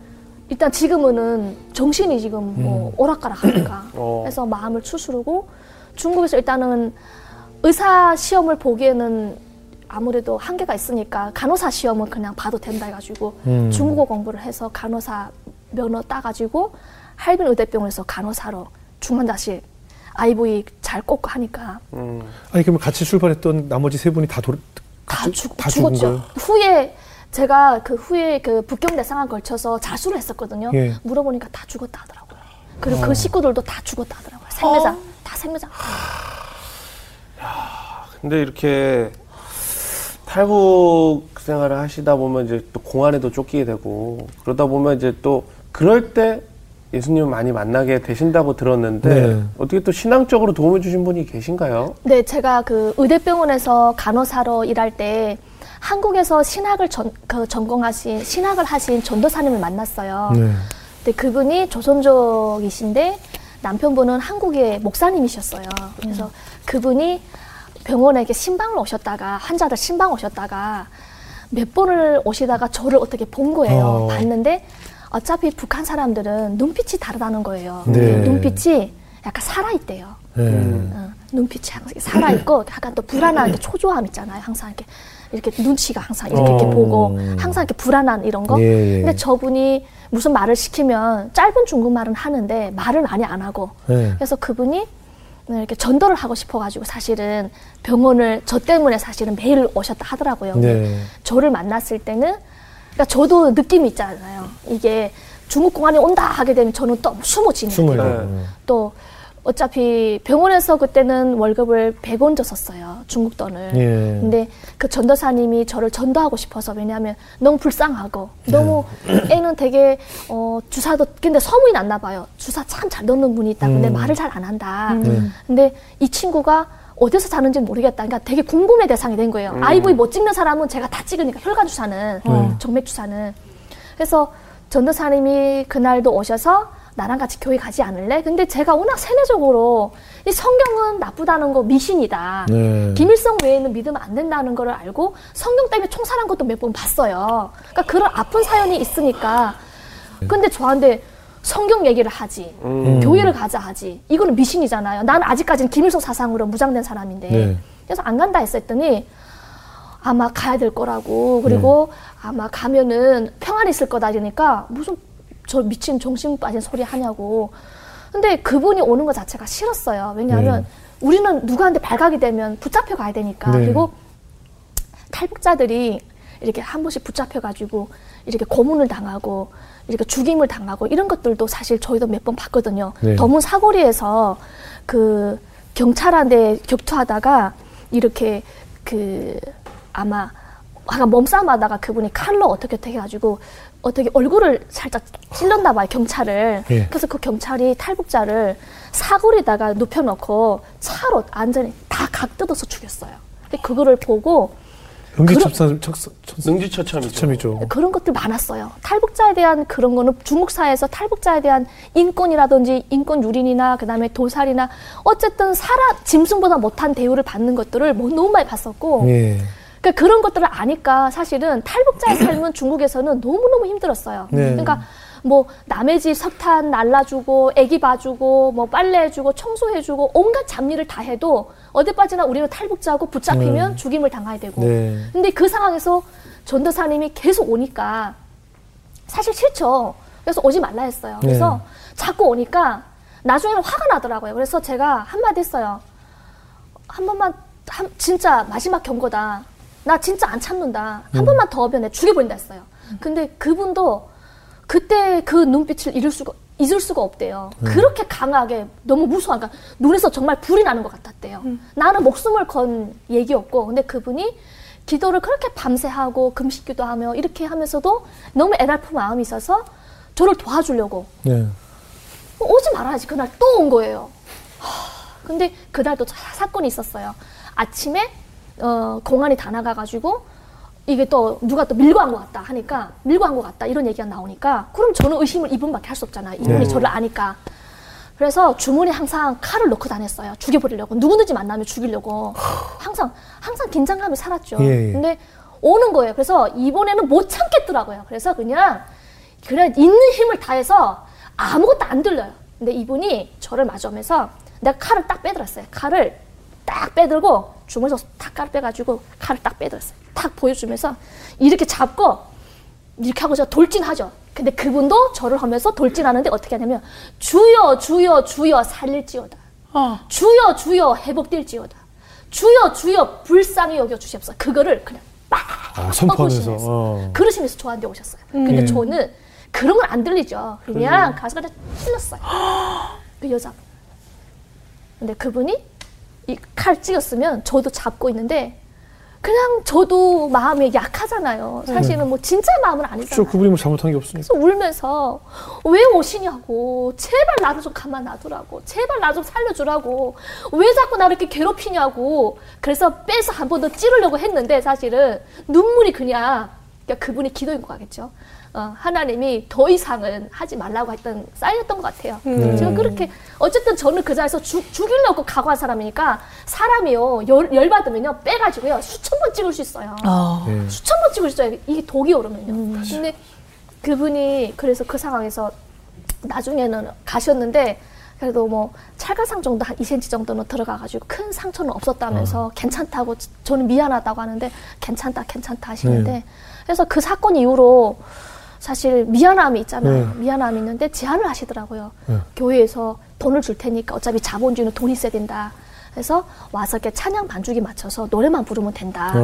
일단 지금은 정신이 지금 뭐 오락가락하니까 그래서 마음을 추스르고 중국에서 일단은 의사 시험을 보기에는 아무래도 한계가 있으니까 간호사 시험은 그냥 봐도 된다 해가지고 중국어 공부를 해서 간호사 면허 따가지고 할빈 의대병원에서 간호사로 중환자실 IV 잘 꽂고 하니까. 아니 그럼 같이 출발했던 나머지 세 분이 다 죽었죠. 후에 제가 그 후에 그 북경 대상을 걸쳐서 자수를 했었거든요. 예. 물어보니까 다 죽었다 하더라고요. 그리고 그 식구들도 다 죽었다 하더라고요. 생매장 다 생매장. 근데 이렇게 탈북 생활을 하시다 보면 이제 또 공안에도 쫓기게 되고 그러다 보면 이제 또 그럴 때 예수님을 많이 만나게 되신다고 들었는데 네. 어떻게 또 신앙적으로 도움을 주신 분이 계신가요? 네, 제가 그 의대병원에서 간호사로 일할 때 한국에서 신학을 전공하신 신학을 하신 전도사님을 만났어요. 네. 근데 그분이 조선족이신데 남편분은 한국의 목사님이셨어요. 그래서 그분이 병원에 이렇게 신방을 오셨다가 환자들 신방 오셨다가 몇 번을 오시다가 저를 어떻게 본 거예요. 봤는데 어차피 북한 사람들은 눈빛이 다르다는 거예요. 네. 눈빛이 약간 살아있대요. 눈빛이 항상 살아있고 약간 또 불안한 초조함 있잖아요. 항상 이렇게 눈치가 항상 이렇게 보고 항상 이렇게 불안한 이런 거. 예. 근데 저분이 무슨 말을 시키면 짧은 중국말은 하는데 말을 많이 안 하고 그래서 그분이 이렇게 전도를 하고 싶어가지고 사실은 병원을 저 때문에 사실은 매일 오셨다 하더라고요. 네. 저를 만났을 때는 그러니까 저도 느낌이 있잖아요. 이게 중국 공안이 온다 하게 되면 저는 또 숨어지네요. 또 어차피 병원에서 그때는 월급을 100원 줬었어요. 중국 돈을. 예. 근데 그 전도사님이 저를 전도하고 싶어서 왜냐하면 너무 불쌍하고 너무 애는 되게 주사도 근데 소문이 났나 봐요. 주사 참 잘 넣는 분이 있다. 근데 말을 잘 안 한다. 근데 이 친구가 어디서 자는지 모르겠다. 그러니까 되게 궁금의 대상이 된 거예요. IV 못 찍는 사람은 제가 다 찍으니까 혈관 주사는 정맥 주사는. 그래서 전도사님이 그날도 오셔서 나랑 같이 교회 가지 않을래? 근데 제가 워낙 세뇌적으로 이 성경은 나쁘다는 거 미신이다. 네. 김일성 외에는 믿으면 안 된다는 걸 알고 성경 때문에 총살한 것도 몇 번 봤어요. 그러니까 그런 아픈 사연이 있으니까. 근데 저한테 성경 얘기를 하지, 교회를 가자 하지. 이거는 미신이잖아요. 난 아직까지는 김일성 사상으로 무장된 사람인데. 네. 그래서 안 간다 했더니 아마 가야 될 거라고. 그리고 아마 가면은 평안히 있을 거다 이러니까 무슨 저 미친 정신 빠진 소리 하냐고. 근데 그분이 오는 것 자체가 싫었어요. 왜냐하면 우리는 누구한테 발각이 되면 붙잡혀 가야 되니까. 네. 그리고 탈북자들이 이렇게 한 번씩 붙잡혀가지고 이렇게 고문을 당하고 이렇게 죽임을 당하고 이런 것들도 사실 저희도 몇 번 봤거든요. 네. 더문 사거리에서 그 경찰한테 격투하다가 이렇게 그 아마 몸싸움하다가 그분이 칼로 어떻게 해가지고 어떻게 얼굴을 살짝 찔렀나 봐요, 경찰을. 예. 그래서 그 경찰이 탈북자를 사거리에다가 눕혀놓고 차로 완전히 다 각 뜯어서 죽였어요. 근데 그거를 보고 능지처참이죠. 그런 것들 많았어요. 탈북자에 대한 그런 거는 중국 사회에서 탈북자에 대한 인권이라든지 인권 유린이나 그다음에 도살이나 어쨌든 짐승보다 못한 대우를 받는 것들을 너무 많이 봤었고 예. 그러니까 그런 것들을 아니까 사실은 탈북자의 삶은 중국에서는 너무너무 힘들었어요. 네. 그러니까 뭐 남의 집 석탄 날라주고 애기 봐주고 뭐 빨래해주고 청소해주고 온갖 잡일을 다 해도 어디까지나 우리는 탈북자고 붙잡히면 죽임을 당해야 되고 근데 그 상황에서 전도사님이 계속 오니까 사실 싫죠. 그래서 오지 말라 했어요. 그래서 자꾸 오니까 나중에는 화가 나더라고요. 그래서 제가 한마디 했어요. 한 번만, 진짜 마지막 경고다. 나 진짜 안 참는다. 한 번만 더 변해 죽여버린다 했어요. 근데 그분도 그때 그 눈빛을 잊을 수가 없대요. 그렇게 강하게 너무 무서워하니까 눈에서 정말 불이 나는 것 같았대요. 나는 목숨을 건 얘기였고, 근데 그분이 기도를 그렇게 밤새 하고 금식기도 하며 이렇게 하면서도 너무 애달픈 마음이 있어서 저를 도와주려고 오지 말아야지. 그날 또 온 거예요. 근데 그날도 사건이 있었어요. 아침에 공안이 다 나가가지고 이게 또 누가 또 밀고 간 것 같다 하니까, 밀고 간 것 같다 이런 얘기가 나오니까, 그럼 저는 의심을 이분밖에 할 수 없잖아요. 이분이 저를 아니까. 그래서 주머니에 항상 칼을 넣고 다녔어요. 죽여버리려고. 누구든지 만나면 죽이려고. 항상 긴장감이 살았죠. 근데 오는 거예요. 그래서 이번에는 못 참겠더라고요. 그래서 그냥 있는 힘을 다해서 아무것도 안 들려요. 근데 이분이 저를 마주하면서 내가 칼을 딱 빼들었어요. 칼을 딱 빼들고 주머니에서 탁 칼을 빼가지고 칼을 딱 빼들었어요. 탁 보여주면서 이렇게 잡고 이렇게 하고 제가 돌진하죠. 근데 그분도 저를 하면서 돌진하는데 어떻게 하냐면 주여 주여 주여 살릴지어다. 주여 주여 회복될지어다. 주여 주여 불쌍히 여겨 주시옵소서. 그거를 그냥 막 선포하면서 그러시면서 저한테 오셨어요. 근데 저는 그런 건 안 들리죠. 그냥 가서 그냥 찔렀어요. 그 여자분. 근데 그분이 이 칼 찍었으면 저도 잡고 있는데 그냥 저도 마음이 약하잖아요. 사실은 뭐 진짜 마음은 아니잖아요. 그렇죠. 그분이 뭐 잘못한 게 없으니까. 그래서 울면서 왜 오시냐고, 제발 나를 좀 가만 놔두라고, 제발 나 좀 살려주라고, 왜 자꾸 나를 이렇게 괴롭히냐고. 그래서 빼서 한 번 더 찌르려고 했는데 사실은 눈물이 그냥 그분의 기도인 것 같겠죠. 하나님이 더 이상은 하지 말라고 했던, 쌓였던 것 같아요. 제가 그렇게, 어쨌든 저는 그 자리에서 죽이려고 각오한 사람이니까, 사람이요, 열받으면요, 빼가지고요, 수천 번 찍을 수 있어요. 수천 번 찍을 수 있어요. 이게 독이 오르면요. 근데 그분이, 그래서 그 상황에서 나중에는 가셨는데, 그래도 뭐, 찰가상 정도 한 2cm 정도는 들어가가지고, 큰 상처는 없었다면서, 괜찮다고, 저는 미안하다고 하는데, 괜찮다 하시는데, 그래서 그 사건 이후로, 사실 미안함이 있잖아요. 미안함이 있는데 제안을 하시더라고요. 교회에서 돈을 줄 테니까 어차피 자본주의는 돈이 있어야 된다. 그래서 와서 이렇게 찬양 반주기 맞춰서 노래만 부르면 된다.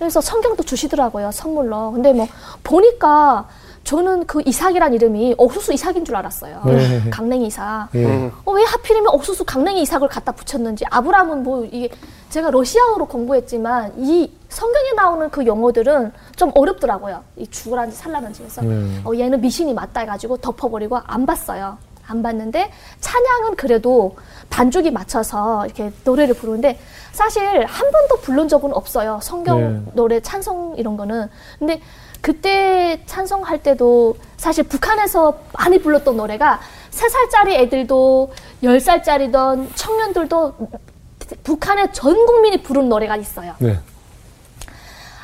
그래서 성경도 주시더라고요. 선물로. 근데 뭐 보니까 저는 그 이삭이란 이름이 옥수수 이삭인 줄 알았어요. 강냉이 이삭. 왜 하필이면 옥수수 강냉이 이삭을 갖다 붙였는지. 아브라함은 뭐 이게 제가 러시아어로 공부했지만 이 성경에 나오는 그 용어들은 좀 어렵더라고요. 이 죽으라는지 살라는지. 그래서 얘는 미신이 맞다 해가지고 덮어버리고 안 봤어요. 안 봤는데 찬양은 그래도 반주기 맞춰서 이렇게 노래를 부르는데 사실 한 번도 부른 적은 없어요. 성경 노래 찬송 이런 거는. 근데 그때 찬송할 때도 사실 북한에서 많이 불렀던 노래가 3살짜리 애들도 10살짜리던 청년들도 북한의 전 국민이 부른 노래가 있어요.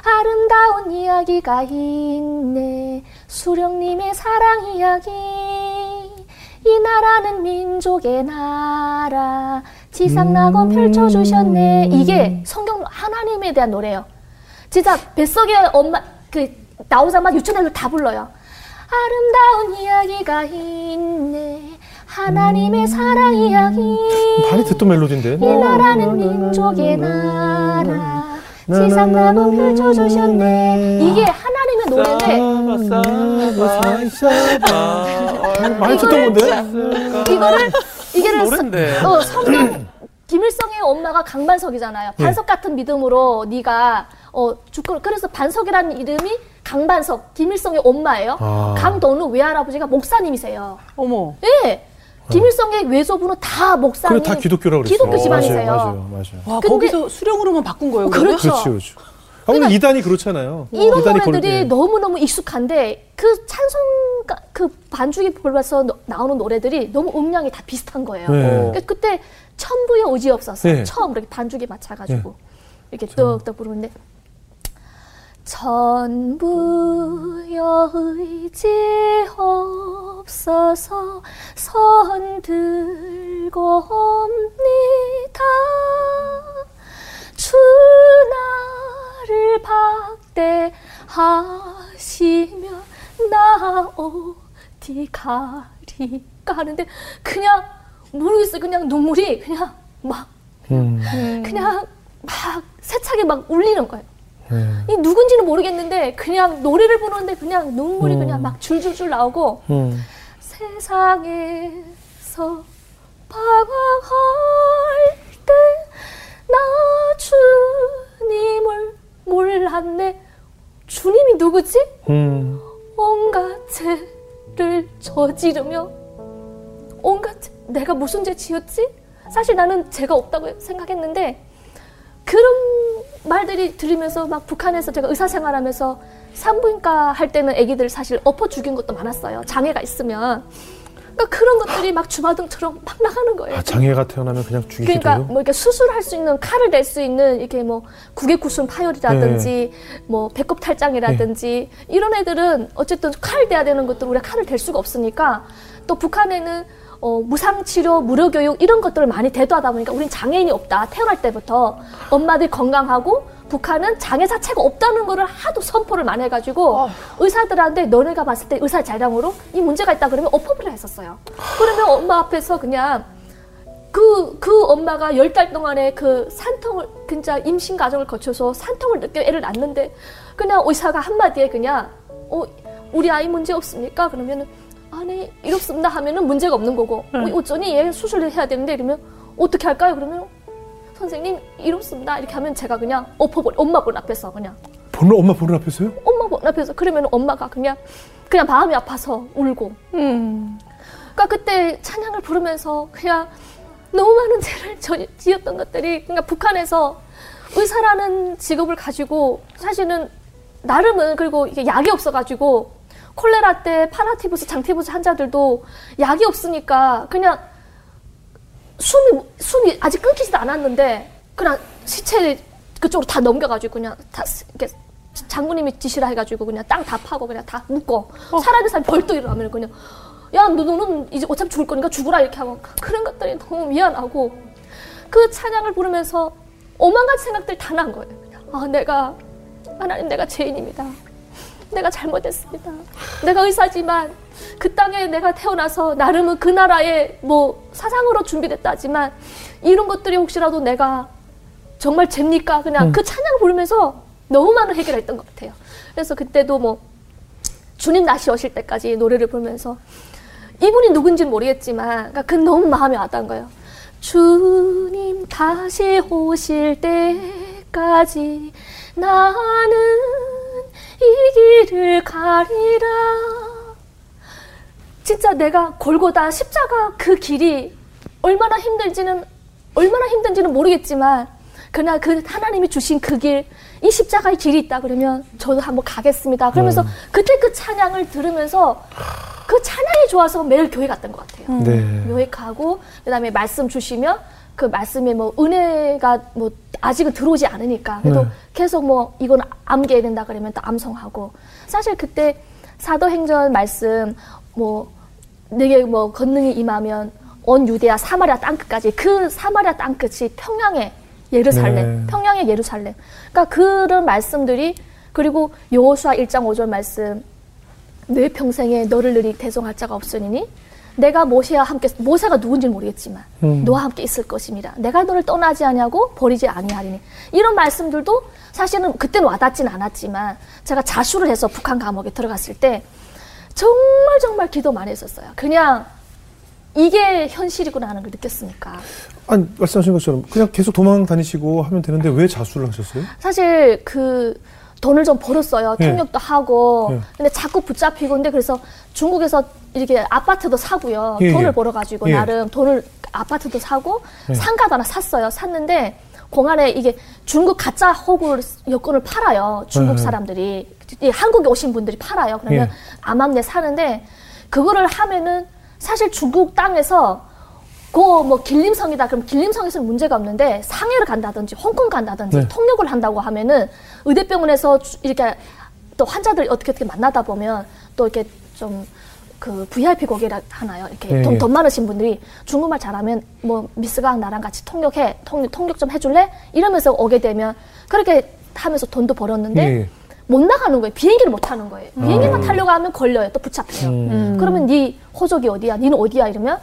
아름다운 이야기가 있네, 수령님의 사랑 이야기, 이 나라는 민족의 나라, 지상낙원 펼쳐주셨네. 이게 성경 하나님에 대한 노래예요. 진짜 뱃속에 엄마 나오자마자 유치원애들 다 불러요. 아름다운 이야기가 있네, 하나님의 사랑 이야기, 많이 듣던 멜로디인데, 이 나라는 민족의 나라, 지상낙원 펼쳐주셨네. 이게 하나님의 노래인데 많이 듣던 건데 이거를 성경 김일성의 엄마가 강반석이잖아요. 반석 같은 믿음으로 네가 그래서 반석이라는 이름이 강반석, 김일성의 엄마예요. 강동우 외할아버지가 목사님이세요. 어머. 네. 김일성의 외조부는 다 목사님. 그래, 다 기독교라고 그랬어요. 기독교 집안이세요. 맞아요. 와, 거기서 수령으로만 바꾼 거예요. 그렇죠. 그러니까 이단이 그렇잖아요. 이런 노래들이 너무너무 익숙한데 그 찬송, 그 반주기 불러서 나오는 노래들이 너무 음량이 다 비슷한 거예요. 그러니까 그때 천부의 오지없어서 처음 이렇게 반주기 맞춰가지고 이렇게 뚝뚝 부르는데 천부여 의지없어서 손들고 옵니다. 주 나를 박대하시면 나 어디 가리까 하는데 그냥 모르겠어요. 그냥 눈물이 그냥 막 그냥 막 세차게 막 울리는 거예요. 이 누군지는 모르겠는데 그냥 노래를 부르는데 그냥 눈물이 그냥 막 줄줄줄 나오고 세상에서 방황할 때 나 주님을 몰랐네. 주님이 누구지? 온갖 죄를 저지르며 온갖 내가 무슨 죄 지었지? 사실 나는 죄가 없다고 생각했는데 그런 말들이 들으면서 막 북한에서 제가 의사생활하면서 산부인과 할 때는 아기들 사실 엎어 죽인 것도 많았어요. 장애가 있으면. 그러니까 그런 것들이 막 주마등처럼 막 나가는 거예요. 아, 장애가 태어나면 그냥 죽이게 돼요? 그러니까 뭐 이렇게 수술할 수 있는 칼을 낼 수 있는 이렇게 뭐 구개구순 파열이라든지 네. 뭐 배꼽 탈장이라든지 네. 이런 애들은 어쨌든 칼 대야 되는 것들은 우리가 칼을 댈 수가 없으니까 또 북한에는 무상치료, 무료교육 이런 것들을 많이 대도하다 보니까 우린 장애인이 없다. 태어날 때부터 엄마들 건강하고 북한은 장애 자체가 없다는 거를 하도 선포를 많이 해가지고 의사들한테 너네가 봤을 때 의사 자량으로 이 문제가 있다 그러면 엎어버리라 했었어요. 그러면 엄마 앞에서 그냥 그 엄마가 10달 동안에 그 산통을 진짜 임신 과정을 거쳐서 산통을 느껴 애를 낳는데 그냥 의사가 한마디에 그냥 우리 아이 문제 없습니까? 그러면은 아니, 이렇습니다 하면은 문제가 없는 거고, 어쩌니 얘 수술을 해야 되는데 이러면 어떻게 할까요? 그러면 선생님 이렇습니다 이렇게 하면 제가 그냥 엎어버려. 엄마 본 앞에서 그냥. 엄마 보는 앞에서요? 엄마 본 앞에서. 그러면 엄마가 그냥 마음이 아파서 울고. 그러니까 그때 찬양을 부르면서 그냥 너무 많은 죄를 지었던 것들이, 그러니까 북한에서 의사라는 직업을 가지고 사실은 나름은, 그리고 이게 약이 없어가지고. 콜레라 때 파라티부스, 장티부스 환자들도 약이 없으니까 그냥 숨이 아직 끊기지도 않았는데 그냥 시체 그쪽으로 다 넘겨가지고 그냥 다 이렇게 장군님이 지시라 해가지고 그냥 땅 다 파고 그냥 다 묶어. 살아있는 사람이 벌떡 일어나면 그냥 야 너는 이제 어차피 죽을 거니까 죽으라 이렇게 하고. 그런 것들이 너무 미안하고 그 찬양을 부르면서 오만 가지 생각들 다 난 거예요. 그냥 하나님 내가 죄인입니다. 내가 잘못했습니다. 내가 의사지만 그 땅에 내가 태어나서 나름은 그 나라의 뭐 사상으로 준비됐다지만 이런 것들이 혹시라도 내가 정말 죄입니까? 그냥 그 찬양 부르면서 너무 많은 해결했던 것 같아요. 그래서 그때도 뭐 주님 나시 오실 때까지 노래를 부르면서 이분이 누군지는 모르겠지만 그 너무 마음에 와닿은 거예요. 주님 다시 오실 때까지 나는 이 길을 가리라. 진짜 내가 골고다 십자가 그 길이 얼마나 힘든지는 모르겠지만 그러나 그 하나님이 주신 그 길, 이 십자가의 길이 있다 그러면 저도 한번 가겠습니다. 그러면서 그때 그 찬양을 들으면서 그 찬양이 좋아서 매일 교회 갔던 것 같아요. 네. 교회 가고 그다음에 말씀 주시면 그 말씀에 뭐 은혜가 뭐 아직은 들어오지 않으니까 그래도 계속 뭐 이건 암기해야 된다 그러면 또 암송하고. 사실 그때 사도행전 말씀 뭐 내게 뭐 권능이 임하면 온 유대야 사마리아 땅끝까지, 그 사마리아 땅끝이 평양의 예루살렘, 네. 평양의 예루살렘. 그러니까 그런 말씀들이, 그리고 여호수아 1장 5절 말씀 내 평생에 너를 능히 대송할 자가 없으니 내가 모세와 함께, 모세가 누군지는 모르겠지만 너와 함께 있을 것입니다. 내가 너를 떠나지 아니하고 버리지 아니하리니. 이런 말씀들도 사실은 그때는 와닿진 않았지만 제가 자수를 해서 북한 감옥에 들어갔을 때 정말 기도 많이 했었어요. 그냥 이게 현실이구나 하는 걸 느꼈으니까. 아니, 말씀하신 것처럼 그냥 계속 도망 다니시고 하면 되는데 왜 자수를 하셨어요? 사실 그 돈을 좀 벌었어요. 통역도 하고. 근데 자꾸 붙잡히고. 근데 그래서 중국에서 이렇게 아파트도 사고요. 돈을 벌어가지고 나름 돈을 아파트도 사고 상가도 하나 샀어요. 샀는데 공안에 이게 중국 가짜 허구 여권을 팔아요. 중국 사람들이. 한국에 오신 분들이 팔아요. 그러면 암암리에 사는데 그거를 하면은 사실 중국 땅에서 뭐 길림성이다. 그럼 길림성에서는 문제가 없는데 상해를 간다든지 홍콩 간다든지 통역을 한다고 하면은 의대병원에서 이렇게 또 환자들 어떻게 만나다 보면 또 이렇게 좀 그 VIP 고객이라 하나요? 이렇게 돈 많으신 분들이 중국말 잘하면 뭐 미스강 나랑 같이 통역해. 통역 좀 해줄래? 이러면서 오게 되면 그렇게 하면서 돈도 벌었는데 못 나가는 거예요. 비행기를 못 타는 거예요. 비행기만 타려고 하면 걸려요. 또 붙잡혀요. 그러면 네 호적이 어디야? 니는 어디야? 이러면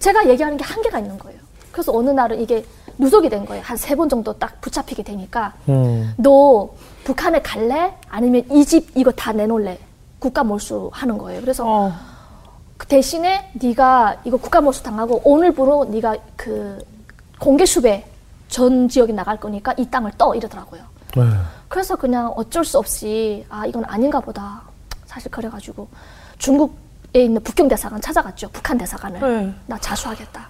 제가 얘기하는 게 한계가 있는 거예요. 그래서 어느 날은 이게 누적이 된 거예요. 한 3번 정도 딱 붙잡히게 되니까 너 북한에 갈래? 아니면 이 집 이거 다 내놓을래? 국가 몰수하는 거예요. 그래서 그 대신에 네가 이거 국가 몰수 당하고 오늘부로 네가 그 공개 수배 전 지역에 나갈 거니까 이 땅을 떠 이러더라고요. 네. 그래서 그냥 어쩔 수 없이 아 이건 아닌가 보다. 사실 그래가지고 중국에 있는 북경대사관 찾아갔죠. 북한 대사관을. 네. 나 자수하겠다.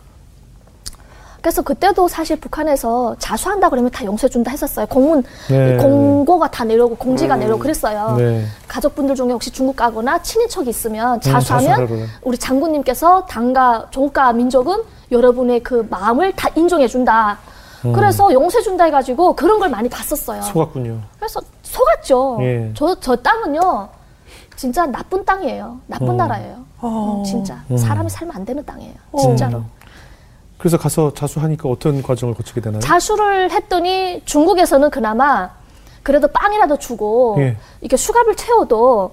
그래서 그때도 사실 북한에서 자수한다 그러면 다 용서해준다 했었어요. 공문, 네. 공고가 다 내려오고 공지가 내려오고 그랬어요. 네. 가족분들 중에 혹시 중국 가거나 친인척이 있으면 자수하면 우리 장군님께서 당과 조국과 민족은 여러분의 그 마음을 다 인정해준다. 그래서 용서해준다 해가지고 그런 걸 많이 봤었어요. 속았군요. 그래서 속았죠. 예. 저 땅은요. 진짜 나쁜 땅이에요. 나쁜 나라예요. 진짜. 사람이 살면 안 되는 땅이에요. 진짜로. 그래서 가서 자수하니까 어떤 과정을 거치게 되나요? 자수를 했더니 중국에서는 그나마 그래도 빵이라도 주고 예. 이렇게 수갑을 채워도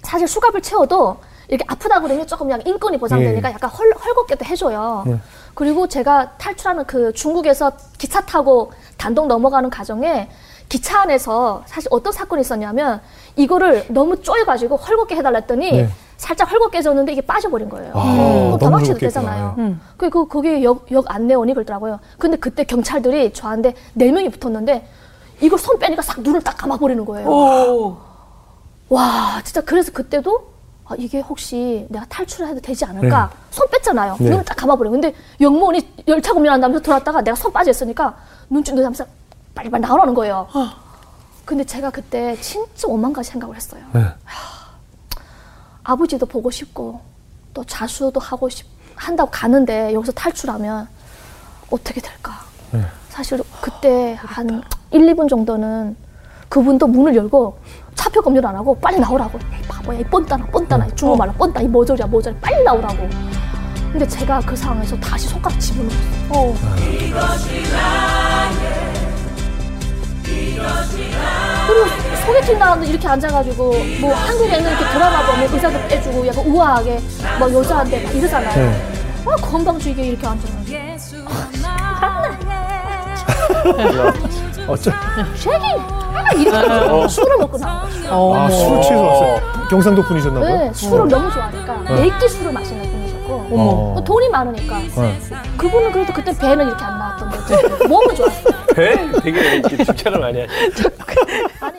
사실 수갑을 채워도 이렇게 아프다 그러면 조금 약간 인권이 보장되니까 예. 약간 헐겁게도 해줘요. 예. 그리고 제가 탈출하는 그 중국에서 기차 타고 단독 넘어가는 과정에 기차 안에서 사실 어떤 사건이 있었냐면 이거를 너무 쪼여가지고 헐겁게 해달라 했더니 예. 살짝 헐겁게 해줬는데 이게 빠져버린 거예요. 그럼 더박치도 되잖아요. 그리고 거기 역 안내원이 그러더라고요. 근데 그때 경찰들이 저한테 4명이 붙었는데 이걸 손 빼니까 싹 눈을 딱 감아버리는 거예요. 와 진짜. 그래서 그때도 아, 이게 혹시 내가 탈출을 해도 되지 않을까? 네. 손 뺐잖아요. 네. 눈을 딱 감아버려요. 근데 역무원이 열차 고민한다면서 돌아왔다가 내가 손 빠져있으니까 눈치 눈하면서 빨리빨리 나오라는 거예요. 근데 제가 그때 진짜 원망까지 생각을 했어요. 네. 아버지도 보고 싶고 또 자수도 하고 한다고 가는데 여기서 탈출하면 어떻게 될까? 네. 사실 그때 한 1, 2분 정도는 그분도 문을 열고 차표 검열 안 하고 빨리 나오라고. 이 바보야, 이 뻔따나 중국말로 뻔따 이 모조리야 빨리 나오라고. 근데 제가 그 상황에서 다시 손가락 집어넣었어요. 그리고 소개팅 나왔는데 이렇게 앉아가지고 뭐 한국에는 이렇게 드라마 보면 의자도 빼주고 약간 우아하게 막 여자한테 막 이러잖아요. 아 건방지게 이렇게 앉아가지고 어쩌? 쉐기! 이렇게 술을 먹고 나왔어요. 아, 술 취해서 왔어요? 경상도 분이셨나봐요? 네, 술을 너무 좋아하니까 매끼 술을 마시는 분이셨고 돈이 많으니까 그분은 그래도 그때 배는 이렇게 안 나왔던 거죠. 몸은 좋았어요. 배? 되게 칭찬을 많이 하시죠.